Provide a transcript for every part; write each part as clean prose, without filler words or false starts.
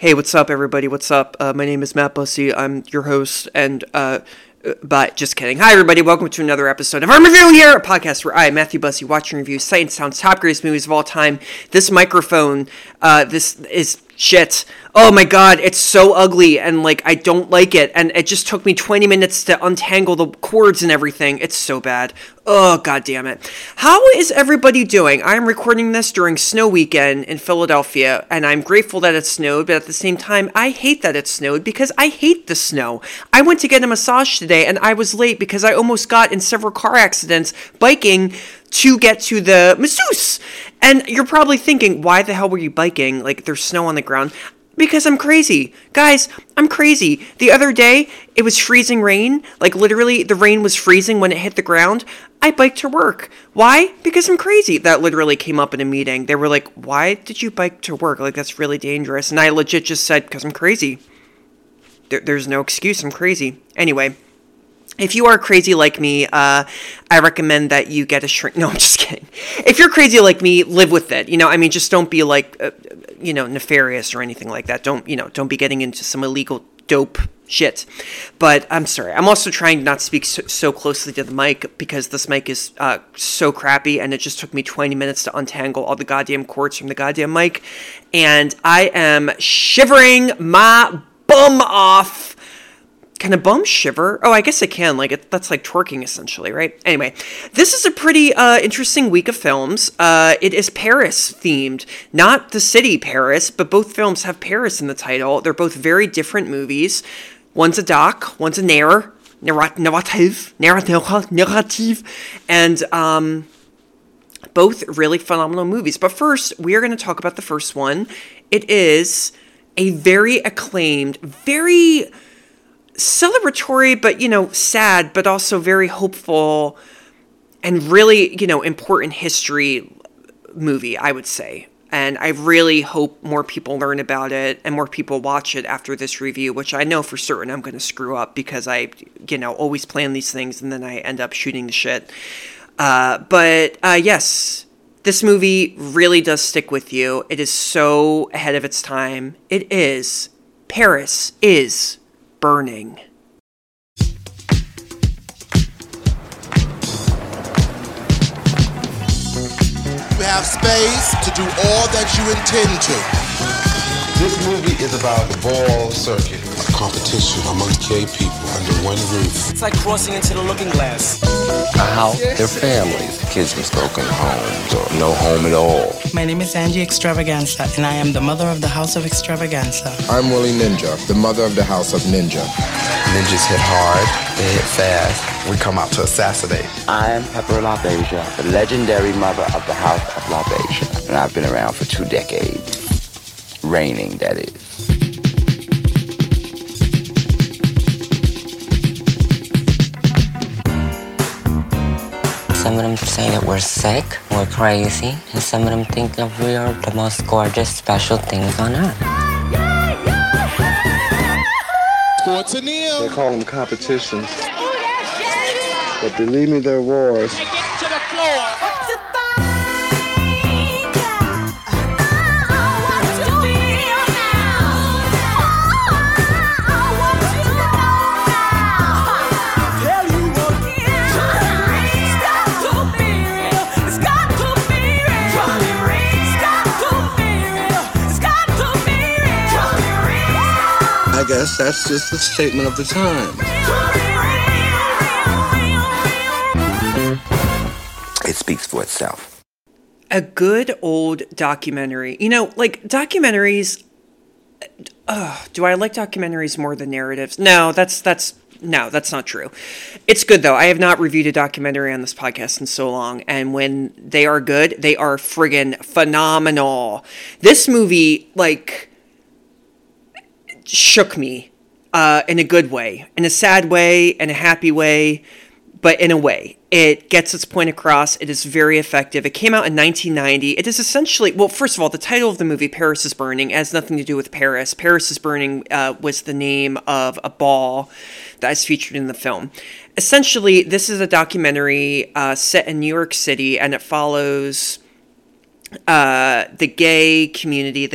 Hey, what's up, everybody? What's up? My name is Matt Bussey. I'm your host, and but just kidding. Hi, everybody. Welcome to another episode of I'm Reviewing Here, a podcast where I, Matthew Bussey, watch and review sight and sound's top greatest movies of all time. This microphone, this is shit. Oh my god, it's so ugly, and like, I don't like it, and it just took me 20 minutes to untangle the cords and everything. It's so bad. Oh, god damn it. How is everybody doing? I'm recording this during snow weekend in Philadelphia, and I'm grateful that it snowed, but at the same time, I hate that it snowed because I hate the snow. I went to get a massage today, and I was late because I almost got in several car accidents biking to get to the masseuse. And you're probably thinking, why the hell were you biking? Like, there's snow on the ground. Because I'm crazy. Guys, I'm crazy. The other day, it was freezing rain. Like, literally, the rain was freezing when it hit the ground. I biked to work. Why? Because I'm crazy. That literally came up in a meeting. They were like, why did you bike to work? Like, that's really dangerous. And I legit just said, because I'm crazy. There's no excuse. I'm crazy. Anyway. If you are crazy like me, I recommend that you get a shrink. No, I'm just kidding. If you're crazy like me, live with it. You know, I mean, just don't be like, nefarious or anything like that. Don't be getting into some illegal dope shit. But I'm sorry. I'm also trying to not speak so closely to the mic because this mic is so crappy, and it just took me 20 minutes to untangle all the goddamn cords from the goddamn mic. And I am shivering my bum off. Can a bum shiver? Oh, I guess it can. Like, that's like twerking, essentially, right? Anyway, this is a pretty interesting week of films. It is Paris-themed. Not the city Paris, but both films have Paris in the title. They're both very different movies. One's a doc, one's a narrative. And both really phenomenal movies. But first, we are going to talk about the first one. It is a very acclaimed, very celebratory, but, sad, but also very hopeful and really, important history movie, I would say. And I really hope more people learn about it and more people watch it after this review, which I know for certain I'm going to screw up because I, always plan these things and then I end up shooting the shit. Yes, this movie really does stick with you. It is so ahead of its time. It is Paris is Burning. You have space to do all that you intend to. This movie is about the ball circuit, a competition among gay people under one roof. It's like crossing into the looking glass. A house, their families, kids from broken homes or no home at all. My name is Angie Extravaganza, and I am the mother of the House of Extravaganza. I'm Willie Ninja, the mother of the House of Ninja. Ninjas hit hard, they hit fast. We come out to assassinate. I'm Pepper LaBeija, the legendary mother of the House of LaBeija, and I've been around for 2 decades. Reigning, that is. Some of them say that we're sick, we're crazy, and some of them think that we are the most gorgeous, special things on earth. They call them competitions, but believe me, they're wars. I guess that's just the statement of the time. It speaks for itself. A good old documentary. Documentaries. Do I like documentaries more than narratives? No, that's not true. It's good, though. I have not reviewed a documentary on this podcast in so long, and when they are good, they are friggin' phenomenal. This movie, shook me in a good way, in a sad way, in a happy way, but in a way. It gets its point across. It is very effective. It came out in 1990. It is essentially, well, first of all, the title of the movie, Paris is Burning, has nothing to do with Paris. Paris is Burning was the name of a ball that is featured in the film. Essentially, this is a documentary set in New York City, and it follows the gay community,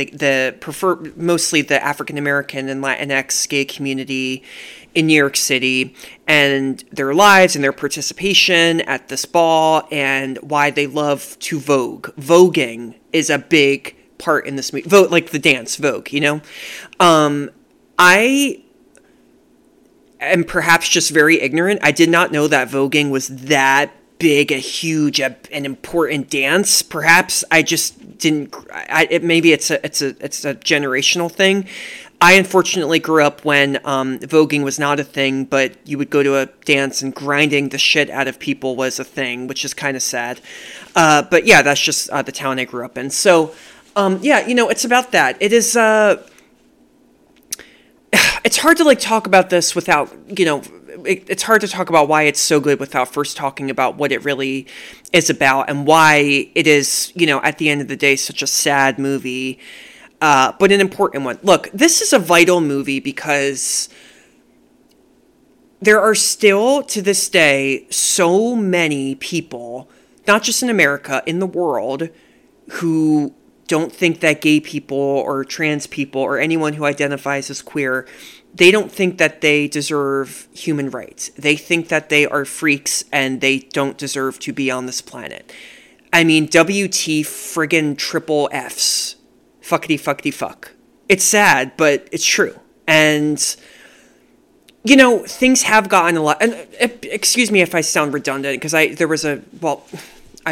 mostly the African American and Latinx gay community in New York City, and their lives and their participation at this ball, and why they love to vogue. Voguing is a big part in this movie. Vogue, like the dance Vogue, you know? I am perhaps just very ignorant. I did not know that voguing was that big, an important dance. Perhaps I just didn't. Maybe it's a generational thing. I unfortunately grew up when voguing was not a thing, but you would go to a dance and grinding the shit out of people was a thing, which is kind of sad. But yeah, that's just the town I grew up in. So yeah, you know, it's about that. It is. It's hard to talk about this without, it's hard to talk about why it's so good without first talking about what it really is about and why it is, at the end of the day, such a sad movie, but an important one. Look, this is a vital movie because there are still to this day so many people, not just in America, in the world, who don't think that gay people or trans people or anyone who identifies as queer, they don't think that they deserve human rights. They think that they are freaks and they don't deserve to be on this planet. I mean, WT friggin' triple Fs. Fuckity fuck. It's sad, but it's true. And, things have gotten a lot. And excuse me if I sound redundant, because I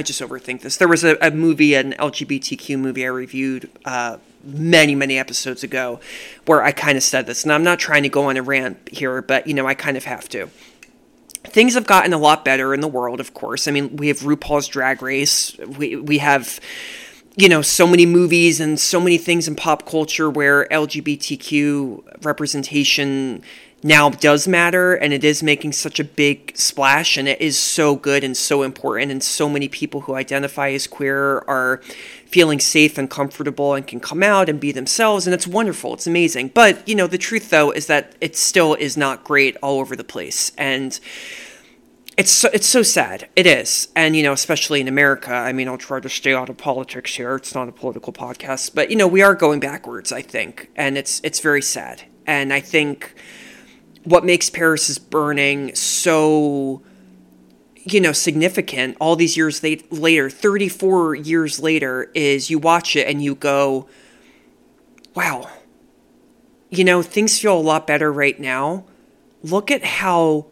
just overthink this. There was a movie, an LGBTQ movie I reviewed many, many episodes ago where I kind of said this. And I'm not trying to go on a rant here, but, I kind of have to. Things have gotten a lot better in the world, of course. I mean, we have RuPaul's Drag Race. We have, so many movies and so many things in pop culture where LGBTQ representation now does matter, and it is making such a big splash, and it is so good and so important, and so many people who identify as queer are feeling safe and comfortable and can come out and be themselves, and it's wonderful, it's amazing. But, the truth, though, is that it still is not great all over the place, and it's so sad. It is, and, especially in America. I mean, I'll try to stay out of politics here. It's not a political podcast, but, we are going backwards, I think, and it's very sad, and I think what makes Paris is Burning so, significant all these years later, 34 years later, is you watch it and you go, wow, things feel a lot better right now. Look at how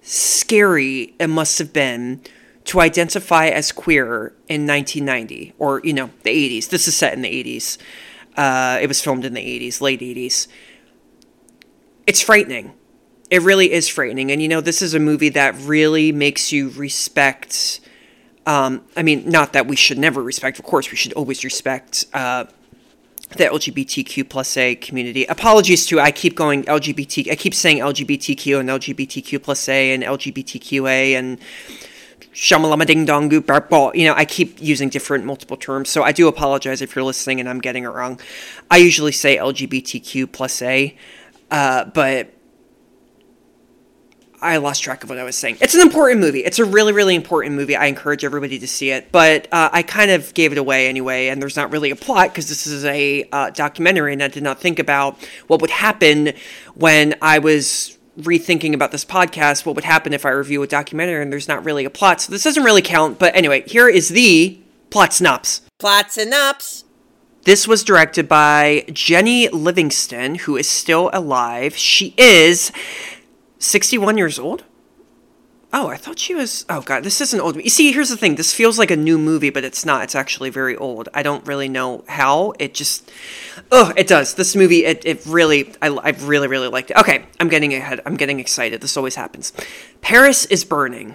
scary it must have been to identify as queer in 1990 or, the 80s. This is set in the 80s. It was filmed in the 80s, late 80s. It's frightening. It really is frightening. And, this is a movie that really makes you respect. I mean, not that we should never respect. Of course, we should always respect the LGBTQ plus A community. Apologies to, I keep going LGBT. I keep saying LGBTQ and LGBTQ plus A and LGBTQA and shamalama ding dong goop. I keep using multiple terms. So I do apologize if you're listening and I'm getting it wrong. I usually say LGBTQ plus A. But I lost track of what I was saying. It's an important movie. It's a really, really important movie. I encourage everybody to see it, but I kind of gave it away anyway, and there's not really a plot because this is a documentary, and I did not think about what would happen when I was rethinking about this podcast, what would happen if I review a documentary, and there's not really a plot. So this doesn't really count, but anyway, here is the plot synopsis. Plot synopsis. This was directed by Jennie Livingston, who is still alive. She is 61 years old. Oh, I thought she was... Oh, God, this is an old... You see, here's the thing. This feels like a new movie, but it's not. It's actually very old. I don't really know how. It just... Oh, it does. This movie, it really... I really, really liked it. Okay, I'm getting ahead. I'm getting excited. This always happens. Paris is Burning.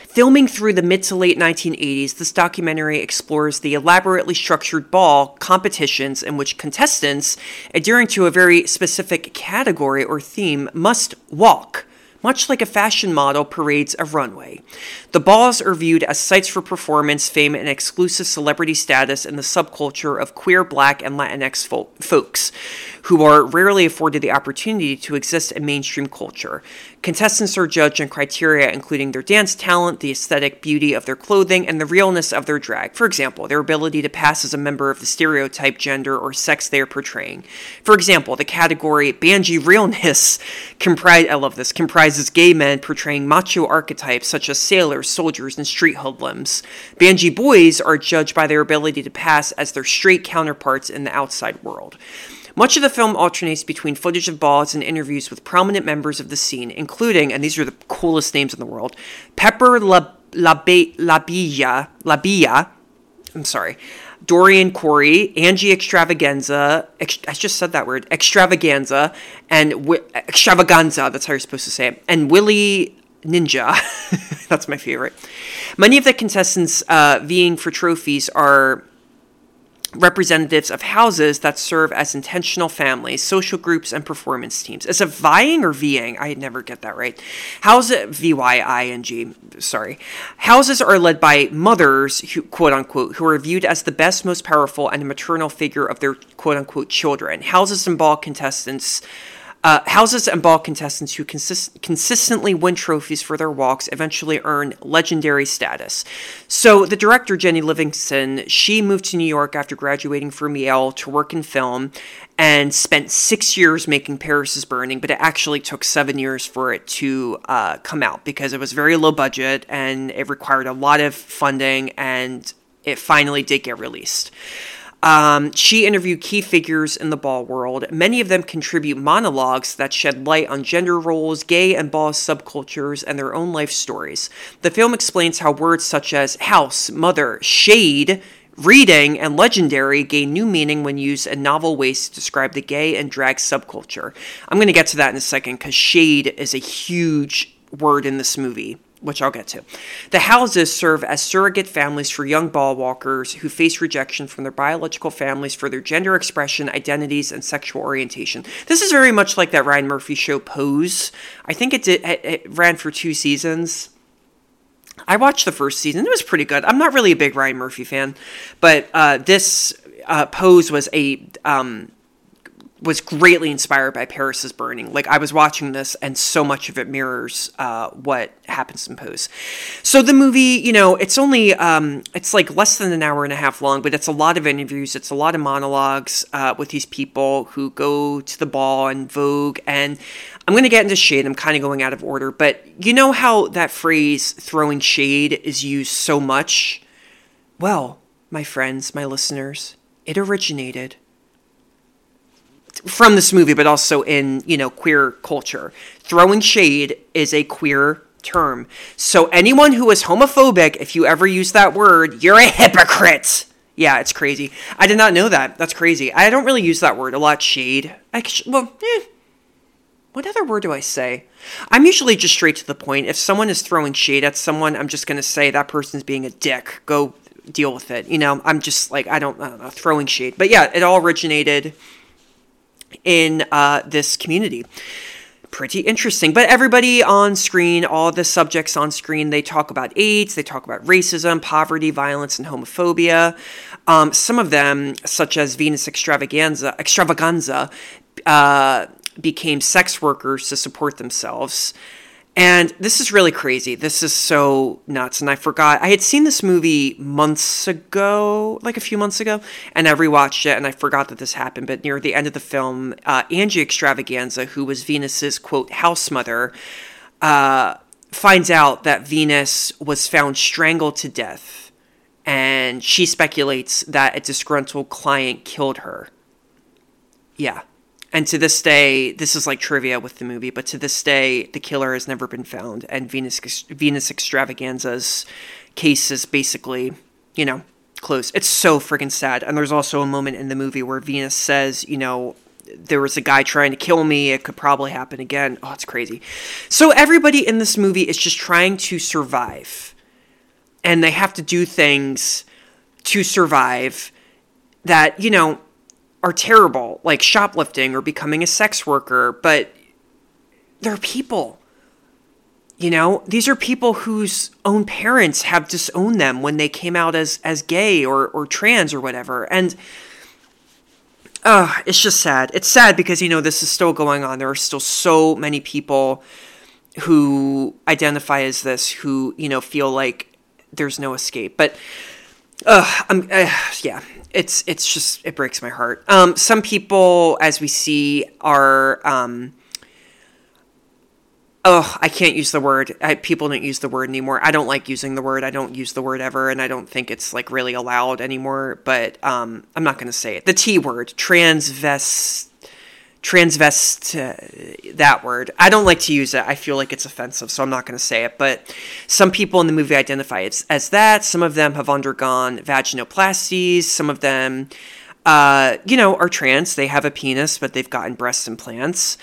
Filming through the mid to late 1980s, this documentary explores the elaborately structured ball competitions in which contestants, adhering to a very specific category or theme, must walk. much like a fashion model parades a runway. The balls are viewed as sites for performance, fame, and exclusive celebrity status in the subculture of queer, Black, and Latinx folks, who are rarely afforded the opportunity to exist in mainstream culture. Contestants are judged on criteria including their dance talent, the aesthetic beauty of their clothing, and the realness of their drag. For example, their ability to pass as a member of the stereotype gender or sex they are portraying. For example, the category Banji Realness comprises gay men portraying macho archetypes such as sailors, soldiers, and street hoodlums. Banji boys are judged by their ability to pass as their straight counterparts in the outside world. Much of the film alternates between footage of balls and interviews with prominent members of the scene, including, and these are the coolest names in the world, Pepper LaBeija, Dorian Corey, Angie Extravaganza, Extravaganza, and Extravaganza, that's how you're supposed to say it, and Willie Ninja, that's my favorite. Many of the contestants vying for trophies are representatives of houses that serve as intentional families, social groups, and performance teams. Is it vying or vying? I never get that right. Houses are led by mothers, who, quote unquote, who are viewed as the best, most powerful, and maternal figure of their quote unquote children. Houses and ball contestants who consistently win trophies for their walks eventually earn legendary status. So the director, Jennie Livingston, she moved to New York after graduating from Yale to work in film and spent 6 years making Paris is Burning, but it actually took 7 years for it to come out because it was very low budget and it required a lot of funding, and it finally did get released. She interviewed key figures in the ball world. Many of them contribute monologues that shed light on gender roles, gay and ball subcultures, and their own life stories. The film explains how words such as house, mother, shade, reading, and legendary gain new meaning when used in novel ways to describe the gay and drag subculture. I'm going to get to that in a second because shade is a huge word in this movie, which I'll get to. The houses serve as surrogate families for young ball walkers who face rejection from their biological families for their gender expression, identities, and sexual orientation. This is very much like that Ryan Murphy show Pose. I think it ran for 2 seasons. I watched the first season. It was pretty good. I'm not really a big Ryan Murphy fan, but this Pose was greatly inspired by Paris is Burning. Like, I was watching this, and so much of it mirrors what happens in Pose. So the movie, you know, it's only, it's like less than an hour and a half long, but it's a lot of interviews. It's a lot of monologues with these people who go to the ball and Vogue. And I'm going to get into shade. I'm kind of going out of order. But you know how that phrase, throwing shade, is used so much? Well, my friends, my listeners, it originated from this movie, but also in, you know, queer culture. Throwing shade is a queer term. So anyone who is homophobic, if you ever use that word, you're a hypocrite. Yeah, it's crazy. I did not know that. That's crazy. I don't really use that word a lot, shade. What other word do I say? I'm usually just straight to the point. If someone is throwing shade at someone, I'm just going to say that person's being a dick. Go deal with it. You know, I'm just like, I don't know, throwing shade. But yeah, it all originated in this community. Pretty interesting. But everybody on screen, all the subjects on screen, they talk about AIDS, they talk about racism, poverty, violence, and homophobia. Some of them, such as Venus Extravaganza, became sex workers to support themselves. And this is really crazy. This is so nuts. And I forgot. I had seen this movie a few months ago, and I rewatched it, and I forgot that this happened. But near the end of the film, Angie Extravaganza, who was Venus's, quote, house mother, finds out that Venus was found strangled to death. And she speculates that a disgruntled client killed her. Yeah. And to this day, this is like trivia with the movie, but to this day, the killer has never been found. And Venus Extravaganza's case is basically, you know, closed. It's so freaking sad. And there's also a moment in the movie where Venus says, you know, there was a guy trying to kill me. It could probably happen again. Oh, it's crazy. So everybody in this movie is just trying to survive. And they have to do things to survive that, you know, are terrible, like shoplifting or becoming a sex worker, but they're people. You know, these are people whose own parents have disowned them when they came out as gay or trans or whatever. And it's just sad. It's sad because, you know, this is still going on. There are still so many people who identify as this, who, you know, feel like there's no escape. But yeah, it's just, it breaks my heart. Some people, as we see, are I can't use the word. People don't use the word anymore. I don't like using the word. I don't use the word ever, and I don't think it's like really allowed anymore. But I'm not going to say it. The T word, transvest, that word. I don't like to use it. I feel like it's offensive, so I'm not going to say it. But some people in the movie identify as that. Some of them have undergone vaginoplasties. Some of them, are trans. They have a penis, but they've gotten breast implants.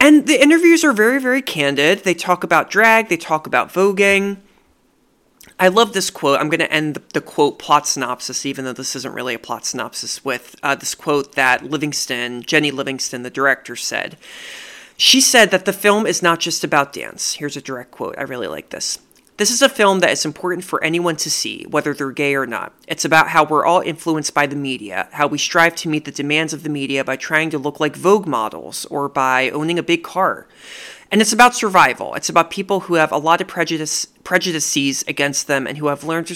And the interviews are very, very candid. They talk about drag. They talk about voguing. I love this quote. I'm going to end the quote plot synopsis, even though this isn't really a plot synopsis, with this quote that Jennie Livingston, the director, said. She said that the film is not just about dance. Here's a direct quote. I really like this. This is a film that is important for anyone to see, whether they're gay or not. It's about how we're all influenced by the media, how we strive to meet the demands of the media by trying to look like Vogue models or by owning a big car. And it's about survival. It's about people who have a lot of prejudices against them and who have learned to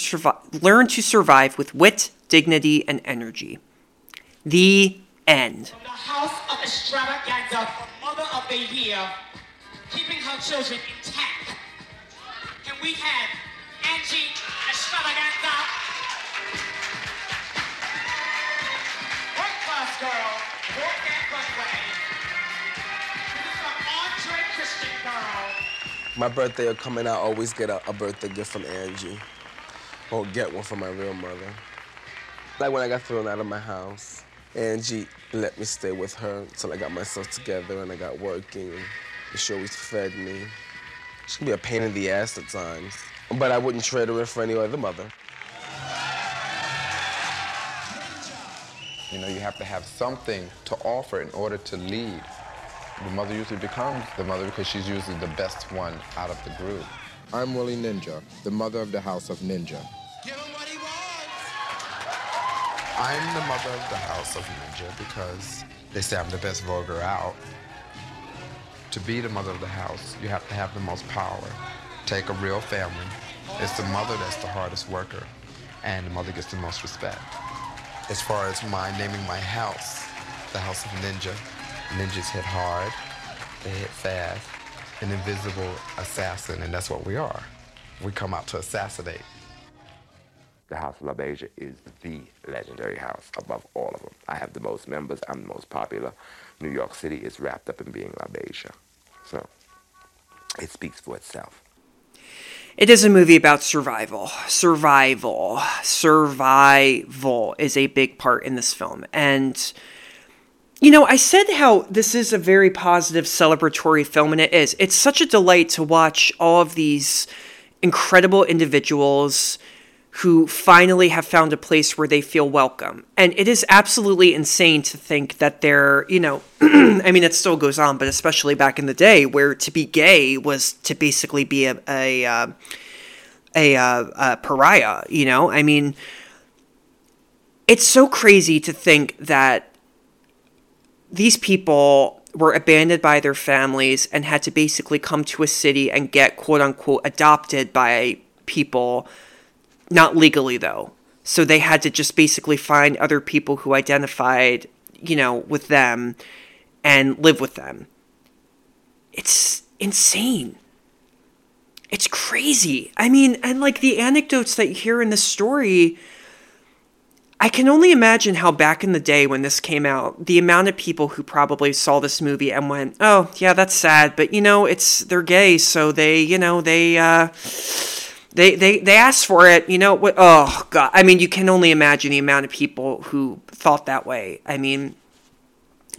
survive with wit, dignity, and energy. The end. From the house of Extravaganza, mother of the year, keeping her children intact. And we have Angie Extravaganza, work-class girl, walk at runway. This is an Andre Christian girl. My birthday are coming out. I always get a birthday gift from Angie. Or get one from my real mother. Like when I got thrown out of my house, Angie let me stay with her until I got myself together and I got working. And she always fed me. She can be a pain in the ass at times, but I wouldn't trade her in for any other mother. You know, you have to have something to offer in order to lead. The mother usually becomes the mother because she's usually the best one out of the group. I'm Willie Ninja, the mother of the house of Ninja. Give him what he wants! I'm the mother of the house of Ninja because they say I'm the best vulgar out. To be the mother of the house, you have to have the most power. Take a real family. It's the mother that's the hardest worker, and the mother gets the most respect. As far as my naming my house, the house of Ninja, ninjas hit hard, they hit fast, an invisible assassin, and that's what we are. We come out to assassinate. The House of LaBeija is the legendary house above all of them. I have the most members, I'm the most popular. New York City is wrapped up in being LaBeija. So it speaks for itself. It is a movie about survival. Survival. Survival is a big part in this film. And, you know, I said how this is a very positive, celebratory film, and it is. It's such a delight to watch all of these incredible individuals who finally have found a place where they feel welcome. And it is absolutely insane to think that they're, you know, I mean, it still goes on, but especially back in the day where to be gay was to basically be a pariah, you know? I mean, it's so crazy to think that these people were abandoned by their families and had to basically come to a city and get quote unquote adopted by people. Not legally, though. So they had to just basically find other people who identified, you know, with them and live with them. It's insane. It's crazy. I mean, and like the anecdotes that you hear in this story, I can only imagine how back in the day when this came out, the amount of people who probably saw this movie and went, oh, yeah, that's sad. But, you know, they're gay. So they, you know, They asked for it, you know, oh God. I mean, you can only imagine the amount of people who thought that way. I mean,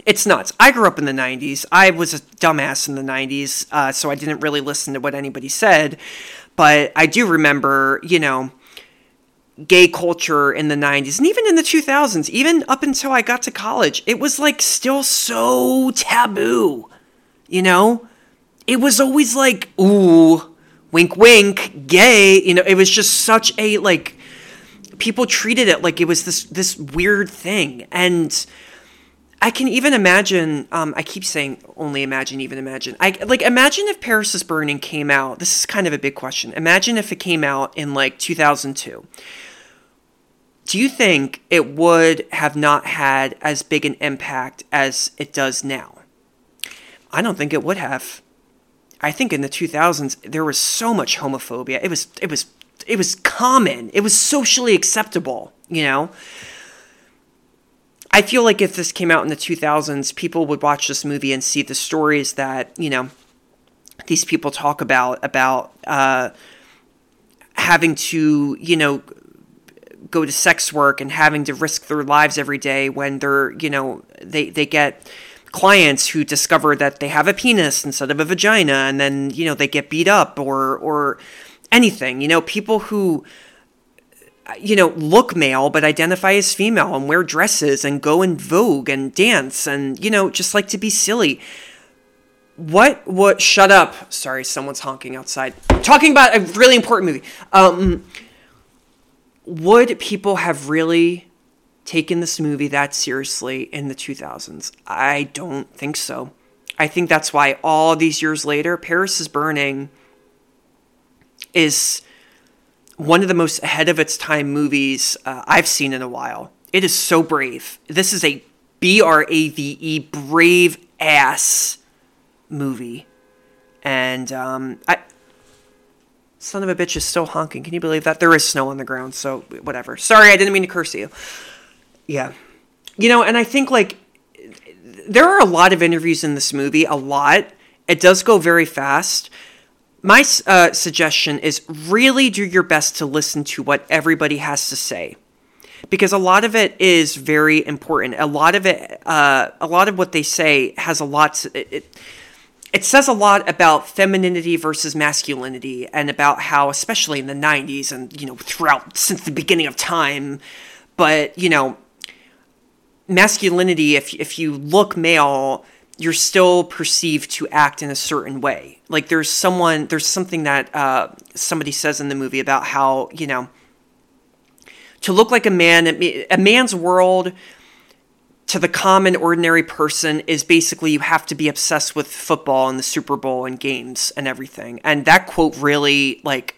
it's nuts. I grew up in the 90s. I was a dumbass in the 90s, so I didn't really listen to what anybody said. But I do remember, you know, gay culture in the 90s and even in the 2000s, even up until I got to college, it was like still so taboo, you know? It was always like, ooh, wink, wink, gay. You know, it was just such a, like, people treated it like it was this weird thing. And I can even imagine, I keep saying only imagine, even imagine. Imagine if Paris is Burning came out. This is kind of a big question. Imagine if it came out in, like, 2002. Do you think it would have not had as big an impact as it does now? I don't think it would have. I think in the 2000s there was so much homophobia. It was common. It was socially acceptable, you know? I feel like if this came out in the 2000s, people would watch this movie and see the stories that, you know, these people talk about having to, you know, go to sex work and having to risk their lives every day when they're, you know, they get clients who discover that they have a penis instead of a vagina, and then, you know, they get beat up or anything, you know, people who, you know, look male but identify as female and wear dresses and go in Vogue and dance and, you know, just like to be silly. What, shut up. Sorry, someone's honking outside. I'm talking about a really important movie. Would people have really taken this movie that seriously in the 2000s? I don't think so. I think that's why all these years later, Paris is Burning is one of the most ahead of its time movies I've seen in a while. It is so brave. This is a B-R-A-V-E, brave ass movie. And son of a bitch is still honking. Can you believe that? There is snow on the ground, so whatever. Sorry, I didn't mean to curse you. Yeah. You know, and I think, like, there are a lot of interviews in this movie, a lot. It does go very fast. My suggestion is really do your best to listen to what everybody has to say, because a lot of it is very important. A lot of it, a lot of what they say has a lot to It says a lot about femininity versus masculinity, and about how, especially in the 90s and, you know, throughout since the beginning of time, but, you know, masculinity, if you look male, you're still perceived to act in a certain way. Like there's something that somebody says in the movie about how, you know, to look like a man, a man's world to the common ordinary person is basically you have to be obsessed with football and the Super Bowl and games and everything. And that quote really, like,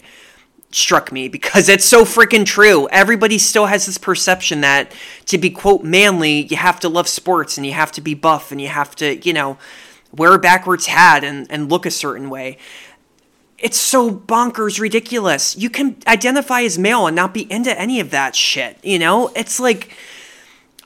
struck me because it's so freaking true. Everybody still has this perception that to be, quote, manly, you have to love sports and you have to be buff and you have to, you know, wear a backwards hat and look a certain way. It's so bonkers ridiculous. You can identify as male and not be into any of that shit, you know? It's like,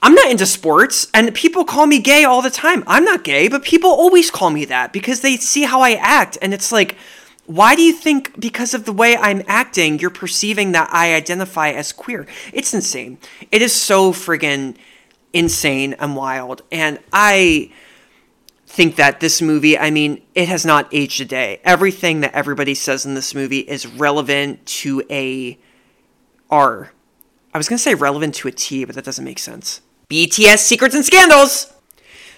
I'm not into sports, and people call me gay all the time. I'm not gay, but people always call me that because they see how I act. And it's like, why do you think because of the way I'm acting, you're perceiving that I identify as queer? It's insane. It is so friggin' insane and wild. And I think that this movie, I mean, it has not aged a day. Everything that everybody says in this movie is relevant to a R. I was going to say relevant to a T, but that doesn't make sense. BTS Secrets and Scandals.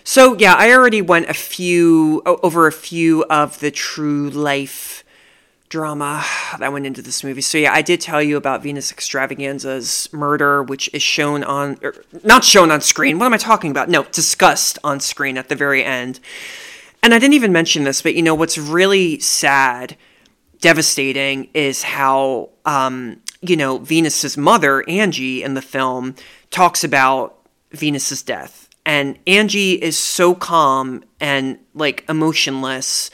So yeah, I already went over a few of the true life drama that went into this movie. So yeah, I did tell you about Venus Extravaganza's murder, which is not shown on screen. What am I talking about? No, discussed on screen at the very end. And I didn't even mention this, but you know, what's really sad, devastating is how, you know, Venus's mother, Angie, in the film talks about Venus's death. And Angie is so calm and, like, emotionless.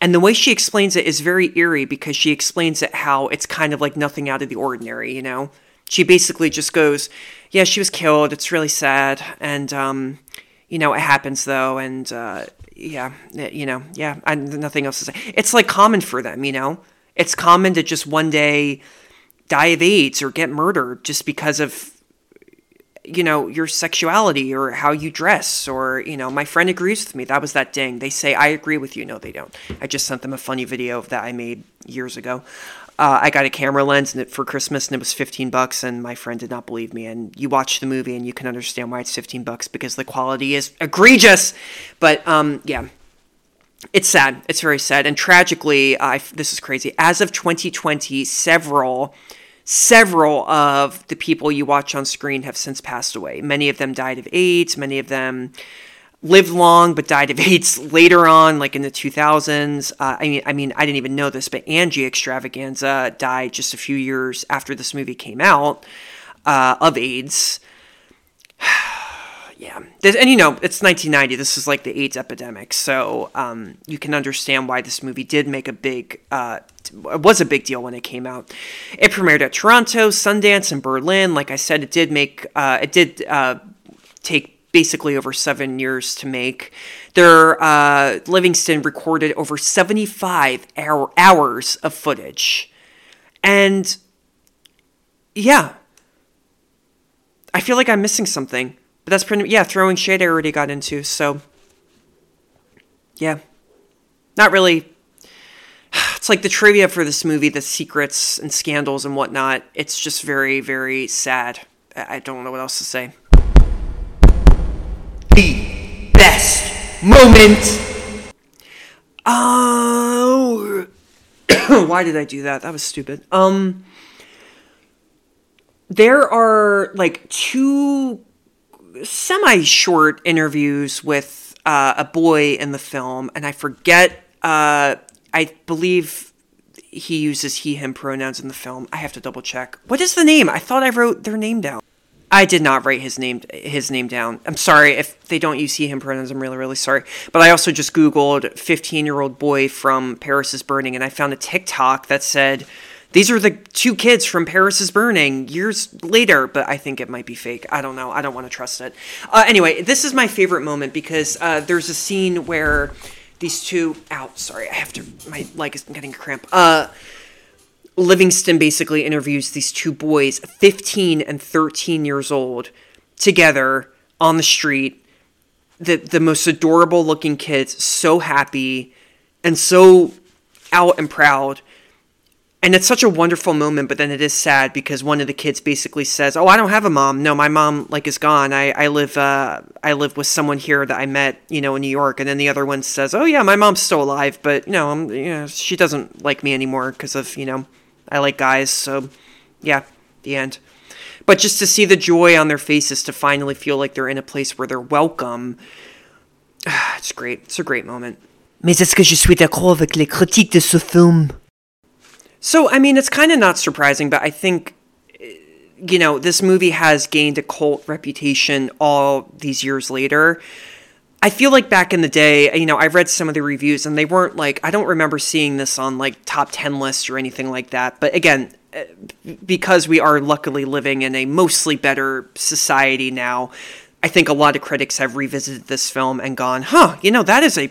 And the way she explains it is very eerie because she explains it how it's kind of like nothing out of the ordinary, you know? She basically just goes, yeah, she was killed. It's really sad. And, you know, it happens though. And, yeah, you know, yeah, nothing else to say. It's like common for them, you know? It's common to just one day die of AIDS or get murdered just because of, you know, your sexuality or how you dress or, you know, my friend agrees with me. That was that ding. They say, I agree with you. No, they don't. I just sent them a funny video that I made years ago. I got a camera lens for Christmas and it was $15 and my friend did not believe me. And you watch the movie and you can understand why it's $15 because the quality is egregious. But yeah, It's sad. It's very sad. And tragically, this is crazy. As of 2020, several of the people you watch on screen have since passed away. Many of them died of AIDS. Many of them lived long but died of AIDS later on, like in the 2000s. I mean, I didn't even know this, but Angie Extravaganza died just a few years after this movie came out of AIDS. Yeah. And, you know, it's 1990. This is like the AIDS epidemic. So you can understand why this movie did make a big, was a big deal when it came out. It premiered at Toronto, Sundance, and Berlin. Like I said, it did make, take basically over 7 years to make. Livingston recorded over 75 hours of footage. And yeah, I feel like I'm missing something. But that's pretty, yeah, throwing shade I already got into, so, yeah, not really, it's like the trivia for this movie, the secrets and scandals and whatnot, it's just very, very sad. I don't know what else to say. The best moment! Oh, why did I do that? That was stupid. There are, like, two semi-short interviews with a boy in the film, and I forget, I believe he uses he, him pronouns in the film. I have to double check. What is the name? I thought I wrote their name down. I did not write his name down. I'm sorry if they don't use he, him pronouns. I'm really, really sorry. But I also just Googled 15-year-old boy from Paris is Burning, and I found a TikTok that said, these are the two kids from Paris is Burning years later, but I think it might be fake. I don't know. I don't want to trust it. Anyway, this is my favorite moment because there's a scene where these two... Ow, sorry. I have to... My leg is getting a cramp. Livingston basically interviews these two boys, 15 and 13 years old, together on the street. The most adorable looking kids, so happy and so out and proud. And it's such a wonderful moment, but then it is sad because one of the kids basically says, "Oh, I don't have a mom. No, my mom like is gone. I live with someone here that I met, you know, in New York." And then the other one says, "Oh yeah, my mom's still alive, but you know, she doesn't like me anymore because of, you know, I like guys." So yeah, the end. But just to see the joy on their faces to finally feel like they're in a place where they're welcome. It's great. It's a great moment. Mais est-ce que je suis d'accord avec les critiques de ce film? So, I mean, it's kind of not surprising, but I think, you know, this movie has gained a cult reputation all these years later. I feel like back in the day, you know, I read some of the reviews and they weren't like, I don't remember seeing this on like top 10 lists or anything like that. But again, because we are luckily living in a mostly better society now, I think a lot of critics have revisited this film and gone, huh, you know, that is a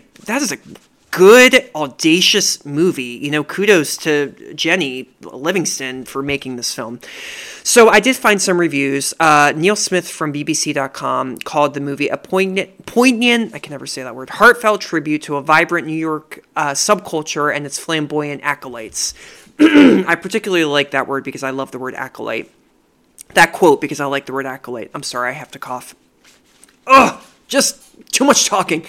good, audacious movie. You know, kudos to Jennie Livingston for making this film. So I did find some reviews. Neil Smith from BBC.com called the movie a poignant, I can never say that word, heartfelt tribute to a vibrant New York subculture and its flamboyant acolytes. I particularly like that word because I love the word acolyte. That quote because I like the word acolyte. I'm sorry, I have to cough. Ugh! Just too much talking.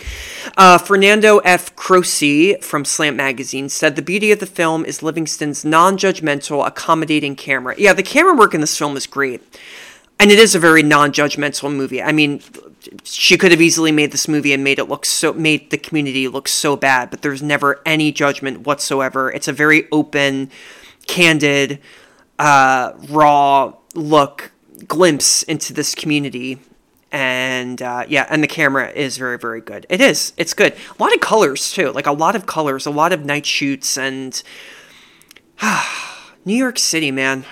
Fernando F. Croce from Slant Magazine said, the beauty of the film is Livingston's non-judgmental, accommodating camera. Yeah, the camera work in this film is great. And it is a very non-judgmental movie. I mean, she could have easily made this movie and made the community look so bad, but there's never any judgment whatsoever. It's a very open, candid, raw look, glimpse into this community. And, yeah, and the camera is very, very good. It is. It's good. A lot of colors, too. Like, a lot of colors, a lot of night shoots, and New York City, man,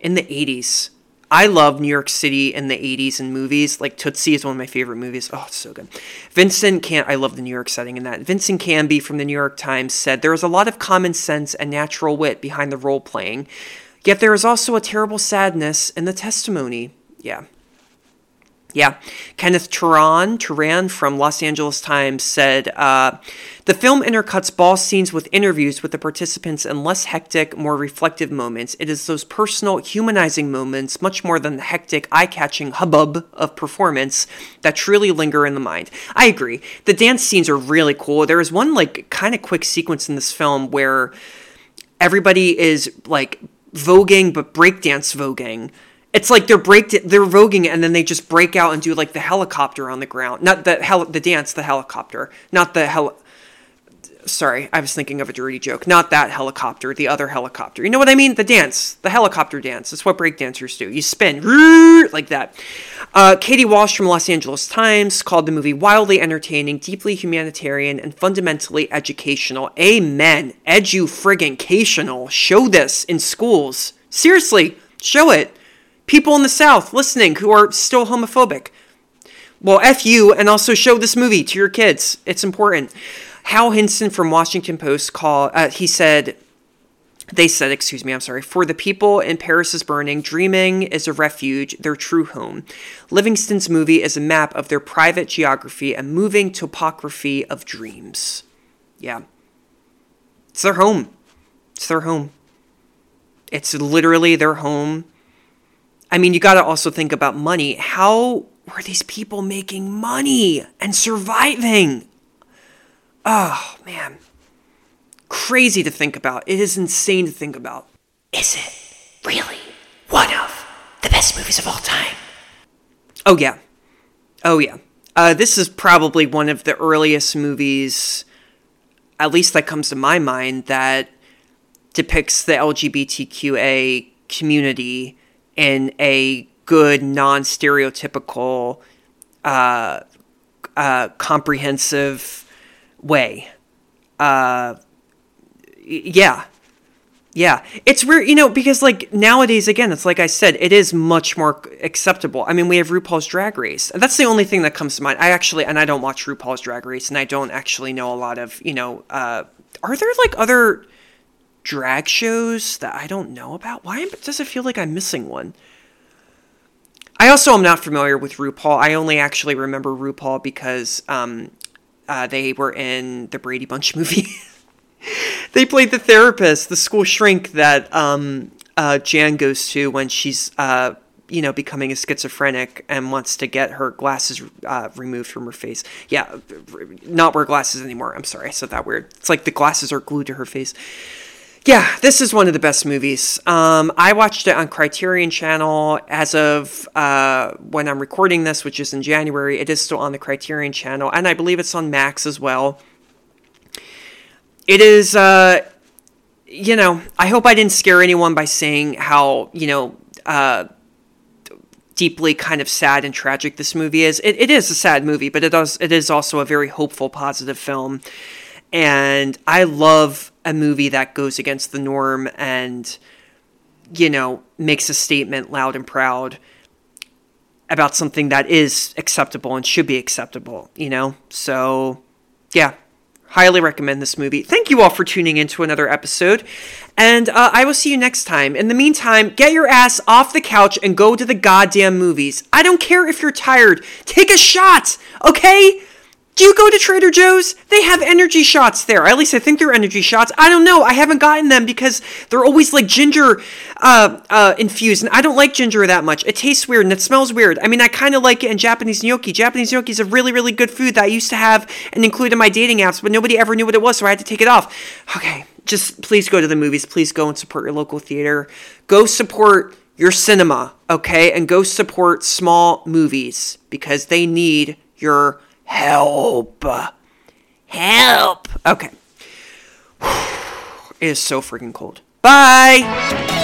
in the 80s. I love New York City in the 80s and movies. Like, Tootsie is one of my favorite movies. Oh, it's so good. I love the New York setting in that. Vincent Canby from the New York Times said, there is a lot of common sense and natural wit behind the role-playing, yet there is also a terrible sadness in the testimony. Yeah. Yeah. Kenneth Turan from Los Angeles Times said, the film intercuts ball scenes with interviews with the participants and less hectic, more reflective moments. It is those personal, humanizing moments, much more than the hectic, eye-catching hubbub of performance, that truly linger in the mind. I agree. The dance scenes are really cool. There is one, like, kind of quick sequence in this film where everybody is, like, voguing, but breakdance voguing. It's like they're voguing, and then they just break out and do, like, the helicopter on the ground. Not the dance, the helicopter. Not the Sorry, I was thinking of a dirty joke. Not that helicopter, the other helicopter. You know what I mean? The dance, the helicopter dance. It's what breakdancers do. You spin like that. Katie Walsh from Los Angeles Times called the movie wildly entertaining, deeply humanitarian, and fundamentally educational. Amen. Edu-friggin-cational. Show this in schools. Seriously, show it. People in the South listening who are still homophobic. Well, F you, and also show this movie to your kids. It's important. Hal Hinson from Washington Post said, for the people in Paris is Burning, dreaming is a refuge, their true home. Livingston's movie is a map of their private geography, a moving topography of dreams. Yeah. It's their home. It's their home. It's literally their home. I mean, you got to also think about money. How were these people making money and surviving? Oh, man. Crazy to think about. It is insane to think about. Is it really one of the best movies of all time? Oh, yeah. Oh, yeah. This is probably one of the earliest movies, at least that comes to my mind, that depicts the LGBTQA community in a good, non-stereotypical, comprehensive way. Yeah. It's weird, you know, because, like, nowadays, again, it's like I said, it is much more acceptable. I mean, we have RuPaul's Drag Race. That's the only thing that comes to mind. I don't watch RuPaul's Drag Race, and I don't actually know a lot of, you know, are there, like, other drag shows that I don't know about? Why does it feel like I'm missing one? I also am not familiar with RuPaul. I only actually remember RuPaul because, they were in the Brady Bunch movie. They played the therapist, the school shrink that Jan goes to when she's, you know, becoming a schizophrenic and wants to get her glasses removed from her face. Yeah, not wear glasses anymore. I'm sorry, I said that weird. It's like the glasses are glued to her face. Yeah, this is one of the best movies. I watched it on Criterion Channel as of when I'm recording this, which is in January. It is still on the Criterion Channel, and I believe it's on Max as well. It is, you know, I hope I didn't scare anyone by saying how, you know, deeply kind of sad and tragic this movie is. It is a sad movie, but it is also a very hopeful, positive film. And I love a movie that goes against the norm and, you know, makes a statement loud and proud about something that is acceptable and should be acceptable, you know? So, yeah, highly recommend this movie. Thank you all for tuning in to another episode, and I will see you next time. In the meantime, get your ass off the couch and go to the goddamn movies. I don't care if you're tired. Take a shot, okay? Do you go to Trader Joe's? They have energy shots there. At least I think they're energy shots. I don't know. I haven't gotten them because they're always like ginger infused. And I don't like ginger that much. It tastes weird and it smells weird. I mean, I kind of like it in Japanese gnocchi. Japanese gnocchi is a really, really good food that I used to have and include in my dating apps, but nobody ever knew what it was, so I had to take it off. Okay, just please go to the movies. Please go and support your local theater. Go support your cinema, okay? And go support small movies because they need your help. Okay. It is so freaking cold. Bye.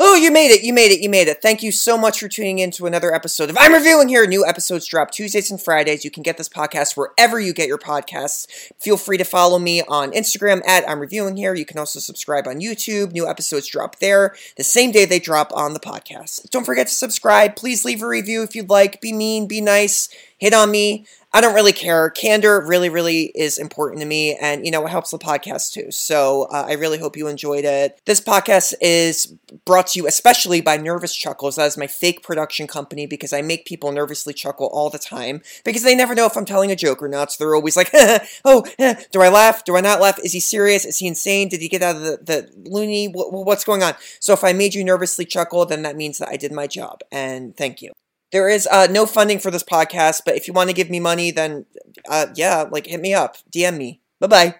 Oh, you made it. Thank you so much for tuning in to another episode of I'm Reviewing Here. New episodes drop Tuesdays and Fridays. You can get this podcast wherever you get your podcasts. Feel free to follow me on Instagram at I'm Reviewing Here. You can also subscribe on YouTube. New episodes drop there the same day they drop on the podcast. Don't forget to subscribe. Please leave a review if you'd like. Be mean, be nice. hit on me. I don't really care. Candor really, really is important to me. And, you know, it helps the podcast too. So I really hope you enjoyed it. This podcast is brought to you especially by Nervous Chuckles. That is my fake production company because I make people nervously chuckle all the time because they never know if I'm telling a joke or not. So they're always like, oh, do I laugh? Do I not laugh? Is he serious? Is he insane? Did he get out of the loony? What's going on? So if I made you nervously chuckle, then that means that I did my job. And thank you. There is no funding for this podcast, but if you want to give me money, then hit me up. DM me. Bye-bye.